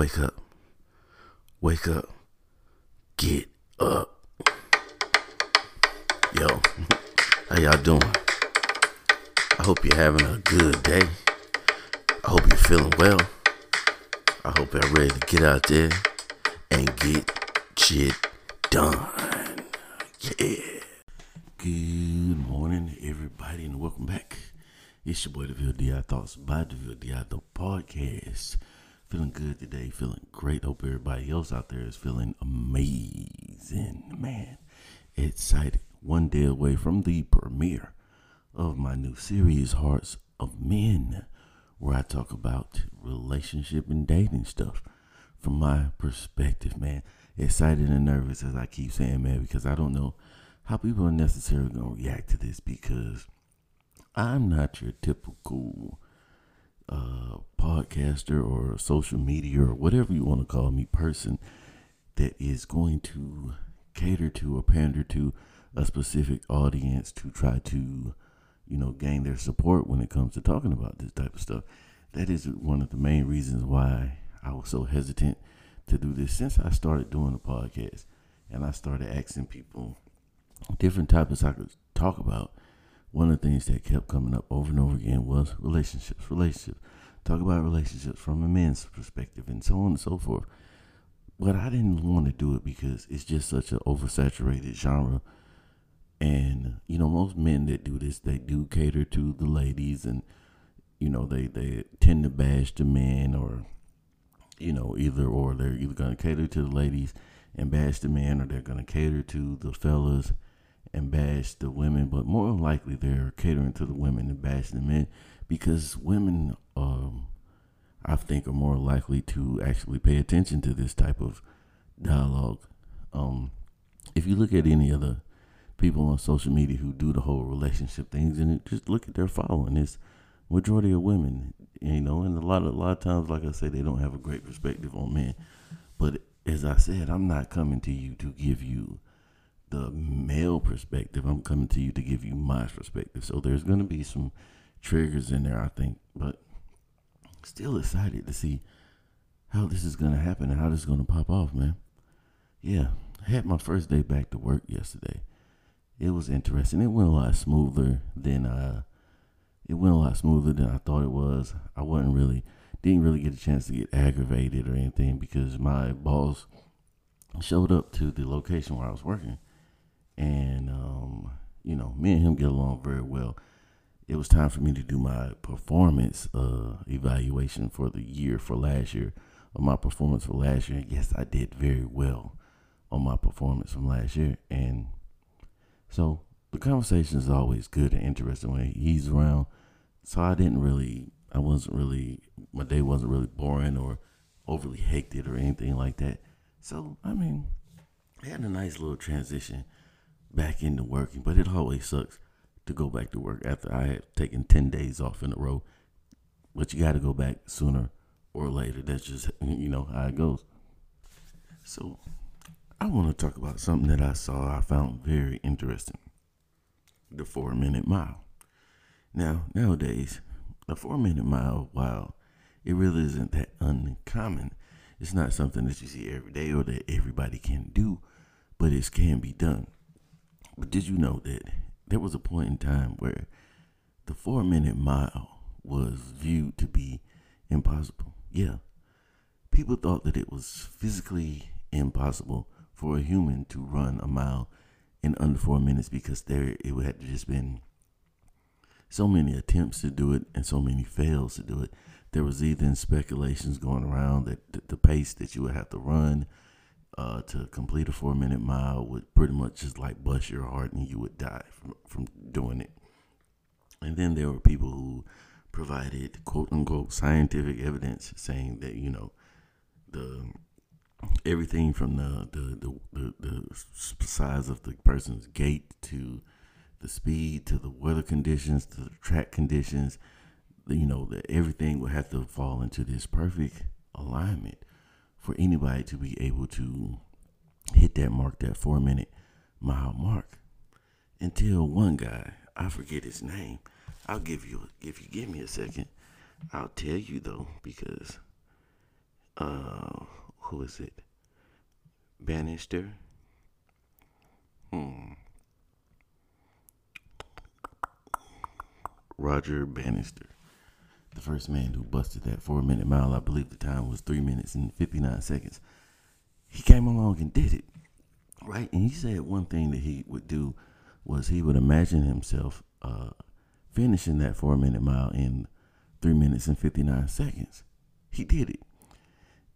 Wake up. Wake up. Get up. Yo, how y'all doing? I hope you're having a good day. I hope you're feeling well. I hope you're ready to get out there and get shit done. Yeah. Good morning, everybody, and welcome back. It's your boy, DeVille D.I. Thoughts by DeVille D.I. The Podcast. Feeling good today, feeling great. Hope everybody else out there is feeling amazing. Man, excited. One day away from the premiere of my new series, Hearts of Men, where I talk about relationship and dating stuff from my perspective, man. Excited and nervous, as I keep saying, man, because I don't know how people are necessarily going to react to this, because I'm not your typical podcaster or social media or whatever you want to call me person that is going to cater to or pander to a specific audience to try to, you know, gain their support when it comes to talking about this type of stuff. That is one of the main reasons why I was so hesitant to do this since I started doing the podcast, and I started asking people different topics I could talk about. One of the things that kept coming up over and over again was relationships. Talk about relationships from a man's perspective and so on and so forth. But I didn't want to do it because it's just such an oversaturated genre. And, you know, most men that do this, they do cater to the ladies, and, you know, they tend to bash the men, or, you know, they're either going to cater to the ladies and bash the men, or they're going to cater to the fellas and bash the women. But more than likely they're catering to the women and bashing the men, because women, I think, are more likely to actually pay attention to this type of dialogue. If you look at any other people on social media who do the whole relationship things, and just look at their following, it's majority of women, you know, and a lot of times, like I say, they don't have a great perspective on men. But as I said, I'm not coming to you to give you the male perspective. I'm coming to you to give you my perspective. So there's going to be some triggers in there, I think, but still excited to see how this is going to happen and how this is going to pop off, man. Yeah, I had my first day back to work yesterday. It was interesting. It went a lot smoother than I thought it was. I didn't really get a chance to get aggravated or anything, because my boss showed up to the location where I was working, and, you know, me and him get along very well. It was time for me to do my performance evaluation for last year, of my performance for last year. Yes, I did very well on my performance from last year, and so the conversation is always good and interesting when he's around. So my day wasn't really boring or overly hectic or anything like that. So, I mean, I had a nice little transition back into working, but it always sucks to go back to work after I had taken 10 days off in a row, but you got to go back sooner or later. That's just, you know, how it goes. So I want to talk about something that I found very interesting. The 4-minute mile. Now, nowadays, a 4-minute mile, while it really isn't that uncommon, it's not something that you see every day or that everybody can do, but it can be done. But did you know that there was a point in time where the 4-minute mile was viewed to be impossible? Yeah. People thought that it was physically impossible for a human to run a mile in under 4 minutes, because it would have just been so many attempts to do it and so many fails to do it. There was even speculations going around that the pace that you would have to run to complete a 4-minute mile would pretty much just like bust your heart and you would die from doing it. And then there were people who provided quote unquote scientific evidence saying that, you know, everything from the size of the person's gait to the speed to the weather conditions to the track conditions, you know, that everything would have to fall into this perfect alignment for anybody to be able to hit that mark, that 4-minute mile mark. Until one guy, I forget his name. I'll give you if you give me a second. I'll tell you though, because who is it? Bannister. Roger Bannister, the first man who busted that 4-minute mile. I believe the time was 3 minutes and 59 seconds. He came along and did it, right? And he said one thing that he would do was he would imagine himself finishing that 4-minute mile in 3 minutes and 59 seconds. He did it.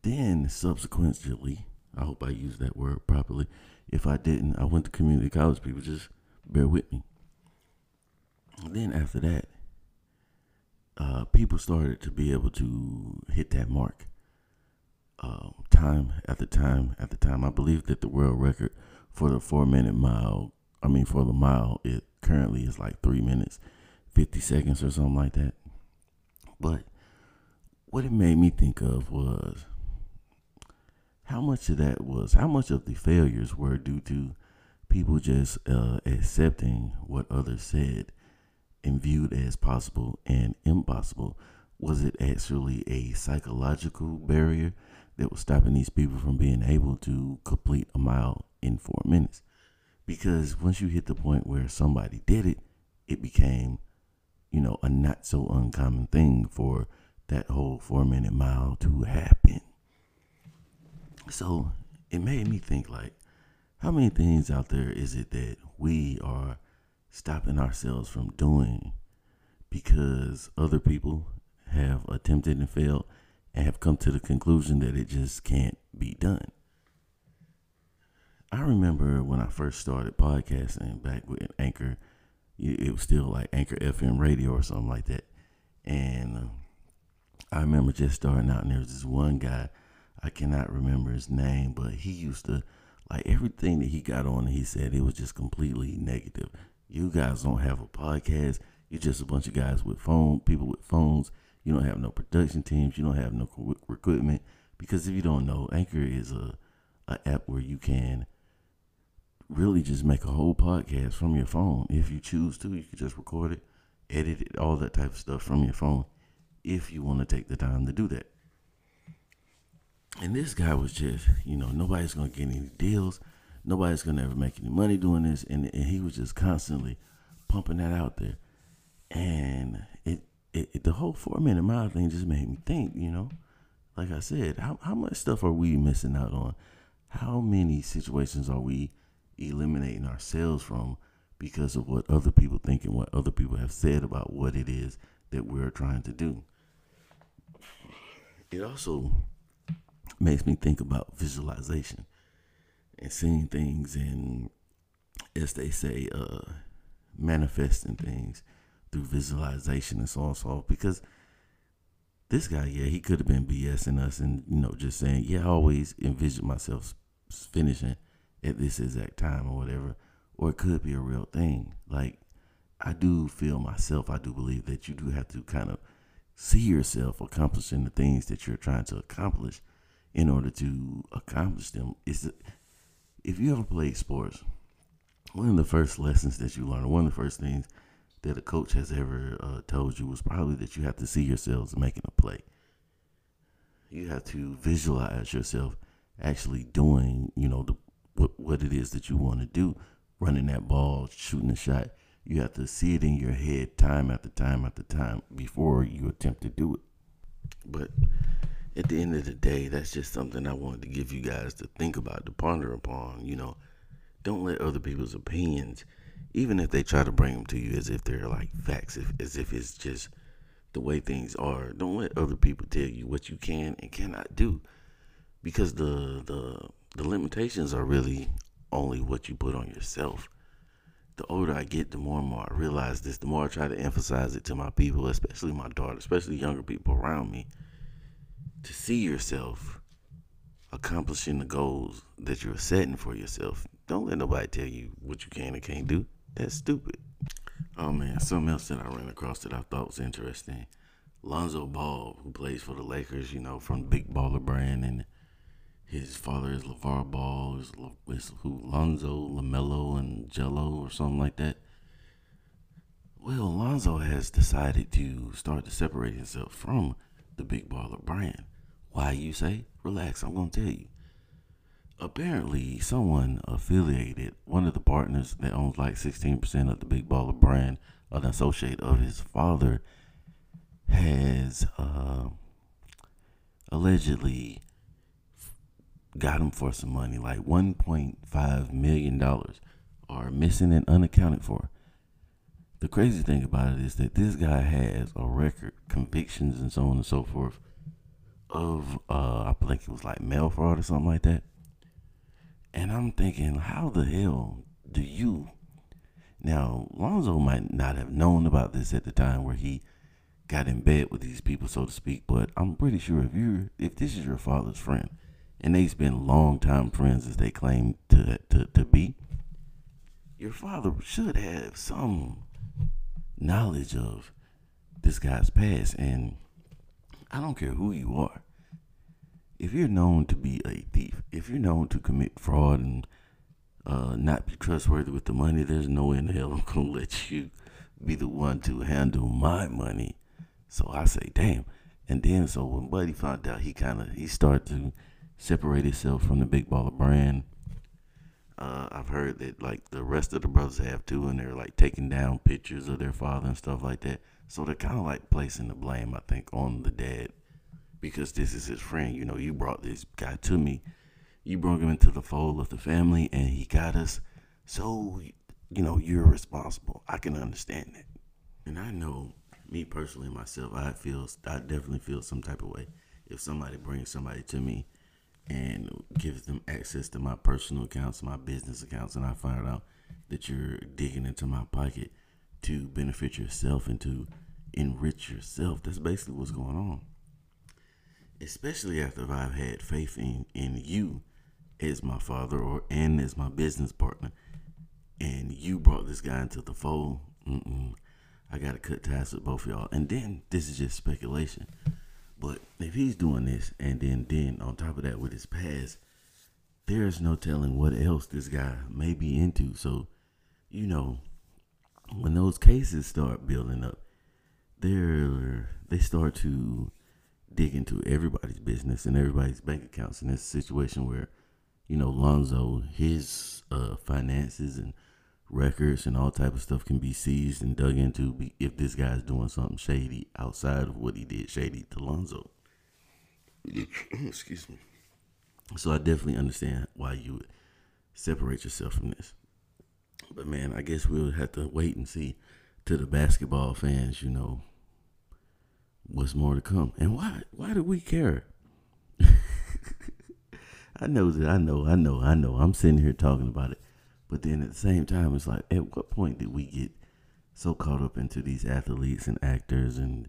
Then subsequently, I hope I used that word properly. If I didn't, I went to community college, people, just bear with me. And then after that, people started to be able to hit that mark. Time after time after time. I believe that the world record for the 4-minute mile, I mean for the mile, it currently is like 3 minutes, 50 seconds or something like that. But what it made me think of was how much of the failures were due to people just accepting what others said and viewed as possible and impossible. Was it actually a psychological barrier that was stopping these people from being able to complete a mile in 4 minutes? Because once you hit the point where somebody did it, it became, you know, a not so uncommon thing for that whole 4-minute mile to happen. So it made me think, like, how many things out there is it that we are stopping ourselves from doing because other people have attempted and failed and have come to the conclusion that it just can't be done? I remember when I first started podcasting back with Anchor, it was still like Anchor FM radio or something like that. And I remember just starting out, and there was this one guy, I cannot remember his name, but he used to, like, everything that he got on, he said it was just completely negative. You guys don't have a podcast. You're just a bunch of guys with people with phones. You don't have no production teams. You don't have no equipment. Because if you don't know, Anchor is a app where you can really just make a whole podcast from your phone. If you choose to, you can just record it, edit it, all that type of stuff from your phone, if you want to take the time to do that. And this guy was just, you know, nobody's going to get any deals. Nobody's going to ever make any money doing this. And he was just constantly pumping that out there. And the whole 4-minute mile thing just made me think, you know, like I said, how much stuff are we missing out on? How many situations are we eliminating ourselves from because of what other people think and what other people have said about what it is that we're trying to do? It also makes me think about visualization and seeing things and, as they say, manifesting things through visualization and so on and so forth. Because this guy, he could have been BSing us and, you know, just saying, I always envision myself finishing at this exact time or whatever. Or it could be a real thing. Like, I do believe that you do have to kind of see yourself accomplishing the things that you're trying to accomplish in order to accomplish them. If you ever played sports, one of the first lessons that you learn, one of the first things that a coach has ever told you was probably that you have to see yourselves making a play. You have to visualize yourself actually doing, you know, what it is that you want to do, running that ball, shooting a shot. You have to see it in your head time after time after time before you attempt to do it. But at the end of the day, that's just something I wanted to give you guys to think about, to ponder upon. You know, don't let other people's opinions, even if they try to bring them to you as if they're like facts, as if it's just the way things are. Don't let other people tell you what you can and cannot do, because the limitations are really only what you put on yourself. The older I get, the more and more I realize this, the more I try to emphasize it to my people, especially my daughter, especially younger people around me, to see yourself accomplishing the goals that you're setting for yourself. Don't let nobody tell you what you can and can't do. That's stupid. Oh man, something else that I ran across that I thought was interesting. Lonzo Ball, who plays for the Lakers, you know, from Big Baller Brand, and his father is LeVar Ball, is who Lonzo, LaMelo, and Jello or something like that. Well, Lonzo has decided to start to separate himself from the Big Baller Brand. Why, you say? Relax, I'm going to tell you. Apparently, someone affiliated, one of the partners that owns like 16% of the Big Baller Brand, an associate of his father, has allegedly got him for some money, like $1.5 million are missing and unaccounted for. The crazy thing about it is that this guy has a record, convictions, and so on and so forth of, I think it was like mail fraud or something like that. And I'm thinking, how the hell do you? Now, Lonzo might not have known about this at the time where he got in bed with these people, so to speak, but I'm pretty sure if this is your father's friend, and they've been long-time friends as they claim to be, your father should have some knowledge of this guy's past. And I don't care who you are, if you're known to be a thief, if you're known to commit fraud and not be trustworthy with the money, there's no way in hell I'm gonna let you be the one to handle my money. So I say, damn. And then so when Buddy found out, he started to separate himself from the Big Baller Brand. I've heard that like the rest of the brothers have too, and they're like taking down pictures of their father and stuff like that. So they're kind of like placing the blame, I think, on the dad, because this is his friend. You know, you brought this guy to me, you brought him into the fold of the family, and he got us. So, you know, you're responsible. I can understand that. And I know, me personally, myself, I definitely feel some type of way if somebody brings somebody to me and gives them access to my personal accounts, my business accounts, and I find out that you're digging into my pocket to benefit yourself and to enrich yourself. That's basically what's going on. Especially after I've had faith in you as my father and as my business partner, and you brought this guy into the fold. I gotta cut ties with both of y'all. And then this is just speculation, but if he's doing this, and then on top of that with his past, there's no telling what else this guy may be into. So, you know, when those cases start building up, they start to dig into everybody's business and everybody's bank accounts. And it's a situation where, you know, Lonzo, his finances and records and all type of stuff can be seized and dug into if this guy's doing something shady outside of what he did shady to Lonzo. Excuse me. So I definitely understand why you would separate yourself from this. But man, I guess we'll have to wait and see, to the basketball fans, you know, what's more to come. And why do we care? I know. I'm sitting here talking about it. But then at the same time, it's like, at what point did we get so caught up into these athletes and actors and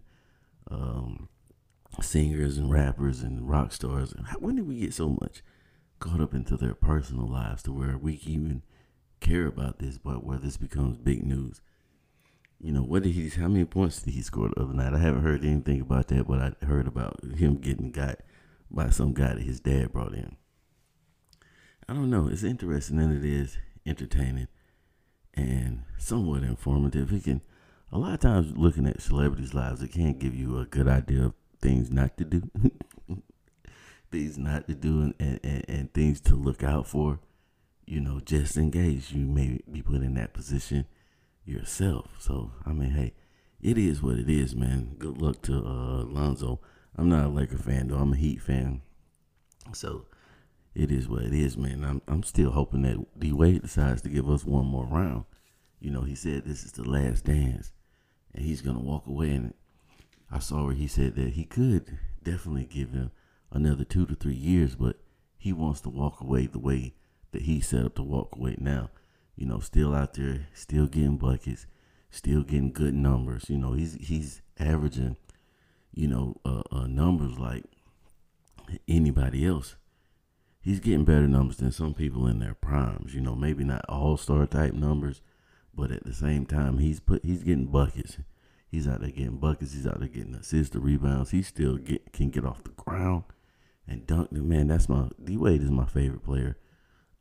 singers and rappers and rock stars? When did we get so much caught up into their personal lives to where we even care about this, but where this becomes big news? You know, how many points did he score the other night? I haven't heard anything about that, but I heard about him getting got by some guy that his dad brought in. I don't know. It's interesting, and it is entertaining and somewhat informative. A lot of times, looking at celebrities' lives, it can give you a good idea of things not to do, things not to do, and things to look out for, you know, just in case you may be put in that position yourself. So, I mean, hey, it is what it is, man. Good luck to Lonzo. I'm not a Laker fan, though. I'm a Heat fan. So, it is what it is, man. I'm still hoping that D Wade decides to give us one more round. You know, he said this is the last dance, and he's going to walk away. And I saw where he said that he could definitely give him another 2 to 3 years, but he wants to walk away the way that he set up to walk away now. You know, still out there, still getting buckets, still getting good numbers. You know, he's averaging, you know, numbers like anybody else. He's getting better numbers than some people in their primes. You know, maybe not all-star type numbers, but at the same time, he's getting buckets. He's out there getting buckets. He's out there getting assists, the rebounds. He still can get off the ground and dunk. Man, D Wade is my favorite player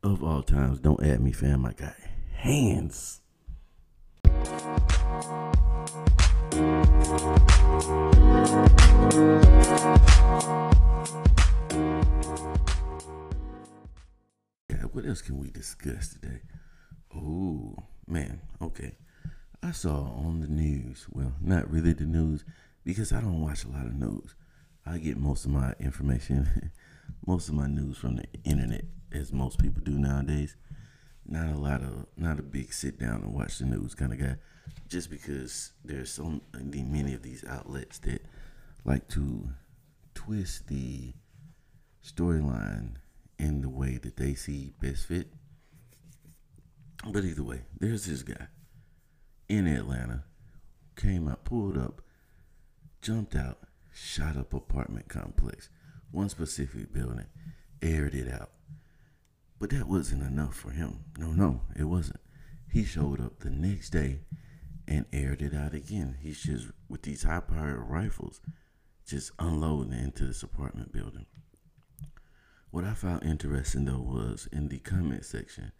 of all times. Don't at me, fam. I got hands. else can we discuss today? Oh, man, okay. I saw on the news, well, not really the news, because I don't watch a lot of news. I get most of my information, most of my news from the internet, as most people do nowadays. Not a big sit down and watch the news kind of guy, just because there's so many of these outlets that like to twist the storyline in the way that they see best fit. But either way, there's this guy in Atlanta, came out, pulled up, jumped out, shot up apartment complex, one specific building, aired it out. But that wasn't enough for him. No, it wasn't. He showed up the next day and aired it out again. He's just with these high-powered rifles, just unloading into this apartment building. What I found interesting, though, was in the comment section,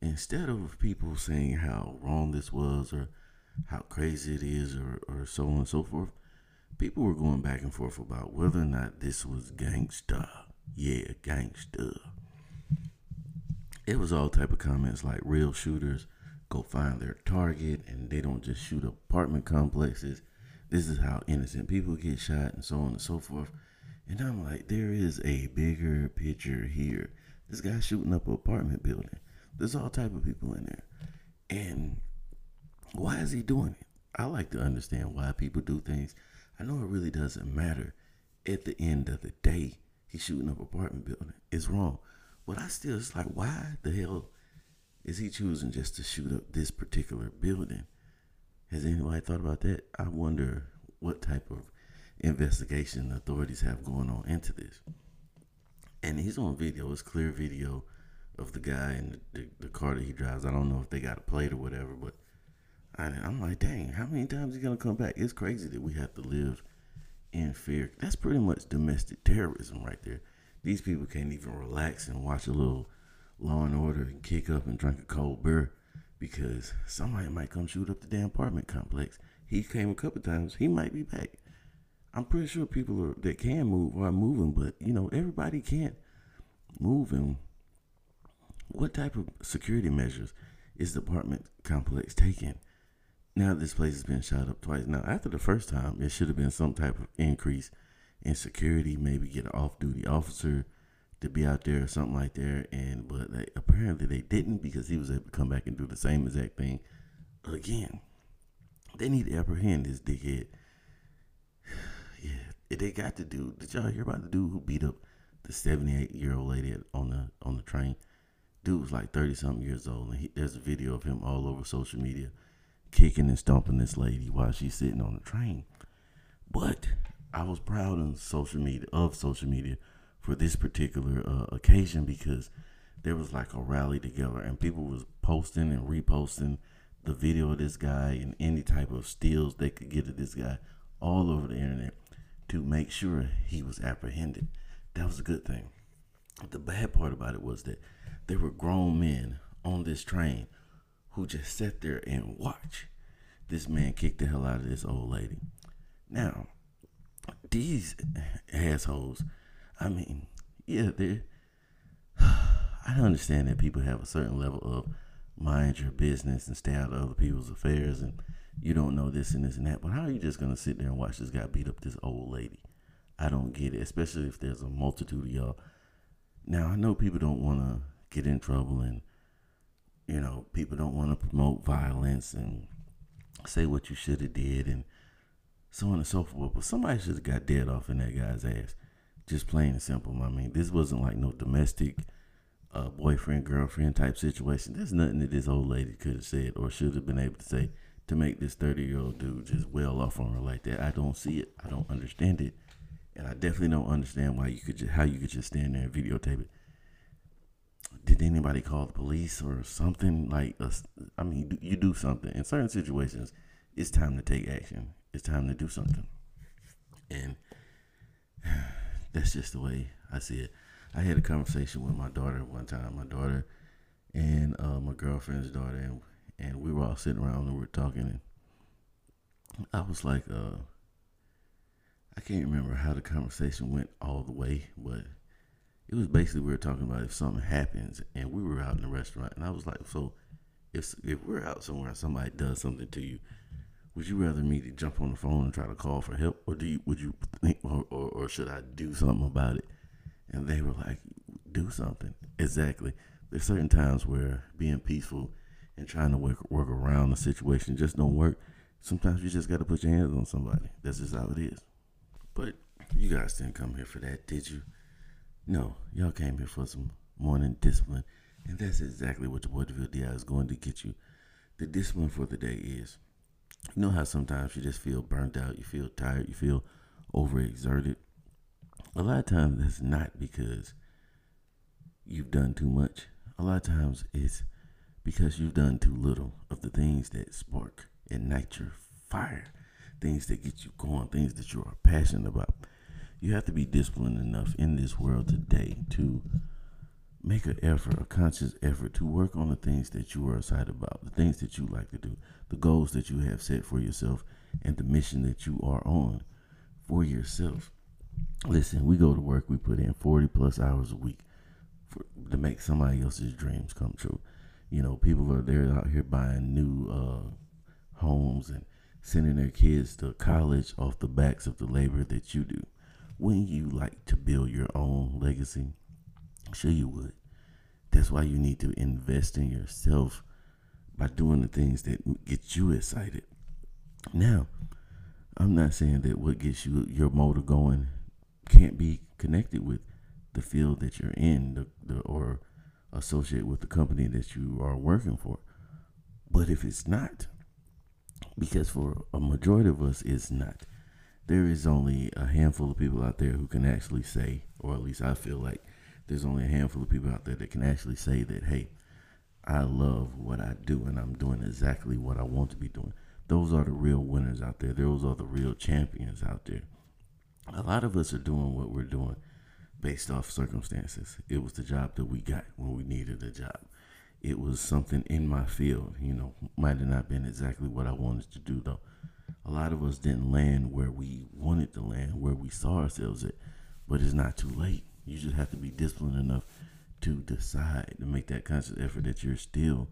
instead of people saying how wrong this was or how crazy it is or so on and so forth, people were going back and forth about whether or not this was gangsta. Yeah, gangsta. It was all type of comments like real shooters go find their target and they don't just shoot apartment complexes. This is how innocent people get shot and so on and so forth. And I'm like, there is a bigger picture here. This guy's shooting up an apartment building. There's all type of people in there. And why is he doing it? I like to understand why people do things. I know it really doesn't matter. At the end of the day, he's shooting up an apartment building. It's wrong. But I still, it's like, why the hell is he choosing just to shoot up this particular building? Has anybody thought about that? I wonder what type of investigation authorities have going on into this. And he's on video. It's clear video of the guy and the car that he drives. I don't know if they got a plate or whatever, but I'm like, dang, how many times is he going to come back? It's crazy that we have to live in fear. That's pretty much domestic terrorism right there. These people can't even relax and watch a little Law and Order and kick up and drink a cold beer because somebody might come shoot up the damn apartment complex. He came a couple times. He might be back. I'm pretty sure people that can move are moving, but, you know, everybody can't move. And what type of security measures is the apartment complex taking? Now this place has been shot up twice. Now, after the first time, it should have been some type of increase in security, maybe get an off-duty officer to be out there or something like that. But apparently they didn't, because he was able to come back and do the same exact thing again. They need to apprehend this dickhead. Yeah, they got the dude. Did y'all hear about the dude who beat up the 78-year-old lady on the train? Dude was like 30-something years old, and there's a video of him all over social media kicking and stomping this lady while she's sitting on the train. But I was proud on social media for this particular occasion, because there was like a rally together and people was posting and reposting the video of this guy and any type of steals they could get of this guy all over the internet to make sure he was apprehended. That was a good thing. The bad part about it was that there were grown men on this train who just sat there and watched this man kick the hell out of this old lady. Now, these assholes, I mean, yeah, I understand that people have a certain level of mind your business and stay out of other people's affairs and you don't know this and this and that, but how are you just going to sit there and watch this guy beat up this old lady? I don't get it, especially if there's a multitude of y'all. Now, I know people don't want to get in trouble and, you know, people don't want to promote violence and say what you should have did and so on and so forth, but somebody should have got dead off in that guy's ass. Just plain and simple. I mean, this wasn't like no domestic boyfriend, girlfriend type situation. There's nothing that this old lady could have said or should have been able to say to make this 30-year-old dude just well off on her like that. I don't see it. I don't understand it. And I definitely don't understand why you could just, how you could just stand there and videotape it. Did anybody call the police or something? I mean, you do something. In certain situations, it's time to take action. It's time to do something. And that's just the way I see it. I had a conversation with my daughter one time, my daughter and my girlfriend's daughter, and we were all sitting around and we were talking, and I was like, I can't remember how the conversation went all the way, but it was basically we were talking about if something happens, and we were out in the restaurant, and I was like, so if we're out somewhere and somebody does something to you, would you rather me to jump on the phone and try to call for help, or would you think, or should I do something about it? And they were like, do something. Exactly. There's certain times where being peaceful and trying to work around the situation just don't work. Sometimes you just got to put your hands on somebody. That's just how it is. But you guys didn't come here for that, did you? No, y'all came here for some morning discipline, and that's exactly what your boy DeVille DI is going to get you. The discipline for the day is, you know how sometimes you just feel burnt out, you feel tired, you feel overexerted. A lot of times that's not because you've done too much. A lot of times it's because you've done too little of the things that spark and ignite your fire, things that get you going, things that you are passionate about. You have to be disciplined enough in this world today to make an effort, a conscious effort, to work on the things that you are excited about, the things that you like to do, the goals that you have set for yourself, and the mission that you are on for yourself. Listen, we go to work, we put in 40 plus hours a week to make somebody else's dreams come true. You know, people are there out here buying new homes and sending their kids to college off the backs of the labor that you do. Wouldn't you like to build your own legacy? Sure you would. That's why you need to invest in yourself by doing the things that get you excited. Now, I'm not saying that what gets you your motor going can't be connected with the field that you're in or associate with the company that you are working for. But if it's not, because for a majority of us, it's not. There is only a handful of people out there who can actually say, or at least I feel like there's only a handful of people out there that can actually say that, hey, I love what I do and I'm doing exactly what I want to be doing. Those are the real winners out there. Those are the real champions out there. A lot of us are doing what we're doing based off circumstances. It was the job that we got when we needed a job. It was something in my field, you know, might have not been exactly what I wanted to do though. A lot of us didn't land where we wanted to land, where we saw ourselves at, but it's not too late. You just have to be disciplined enough to decide to make that conscious effort that you're still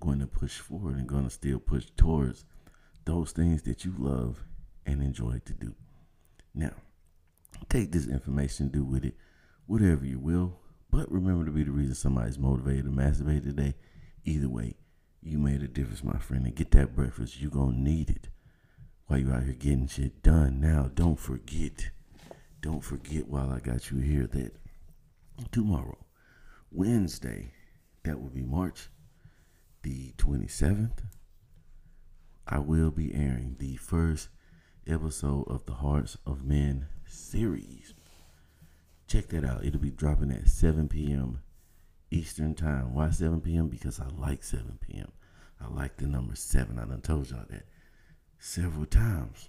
going to push forward and going to still push towards those things that you love and enjoy to do. Now, take this information, do with it whatever you will, but remember to be the reason somebody's motivated or masturbated today. Either way, you made a difference, my friend, and get that breakfast. You're going to need it while you're out here getting shit done. Now, don't forget while I got you here that tomorrow, Wednesday, that will be March the 27th, I will be airing the first episode of the Hearts of Men series. Check that out. It'll be dropping at 7 p.m. Eastern time. Why 7 p.m.? Because I like 7 p.m. I like the number 7. I done told y'all that several times.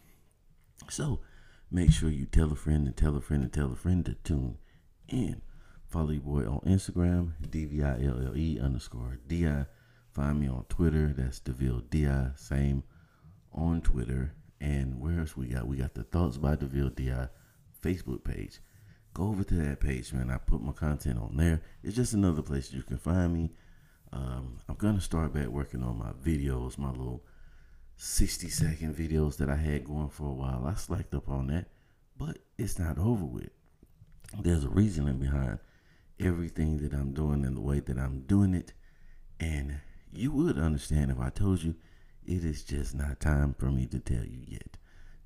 So make sure you tell a friend and tell a friend and tell a friend to tune in. Follow your boy on Instagram, DVILLE_DI. Find me on Twitter. That's DeVille DI. Same on Twitter. And where else we got? We got the Thoughts by DeVille DI Facebook page. Go over to that page, man. I put my content on there. It's just another place you can find me. I'm going to start back working on my videos, my little 60-second videos that I had going for a while. I slacked up on that, but it's not over with. There's a reasoning behind everything that I'm doing and the way that I'm doing it. And you would understand if I told you it is just not time for me to tell you yet.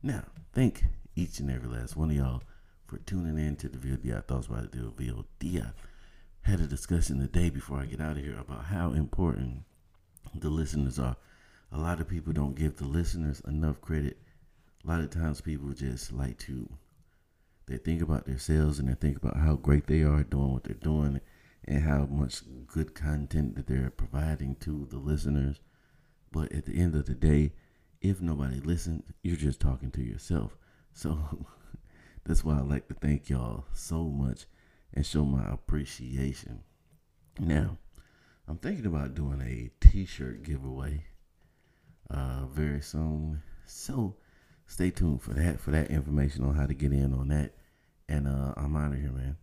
Now, thank each and every last one of y'all for tuning in to the VLDI Thoughts by the VLDI. Had a discussion today before I get out of here about how important the listeners are. A lot of people don't give the listeners enough credit. A lot of times people just like to, they think about themselves and they think about how great they are doing what they're doing and how much good content that they're providing to the listeners. But at the end of the day, if nobody listens, you're just talking to yourself. So that's why I like to thank y'all so much and show my appreciation. Now, I'm thinking about doing a t-shirt giveaway very soon, so stay tuned for that information on how to get in on that. And I'm out of here, man.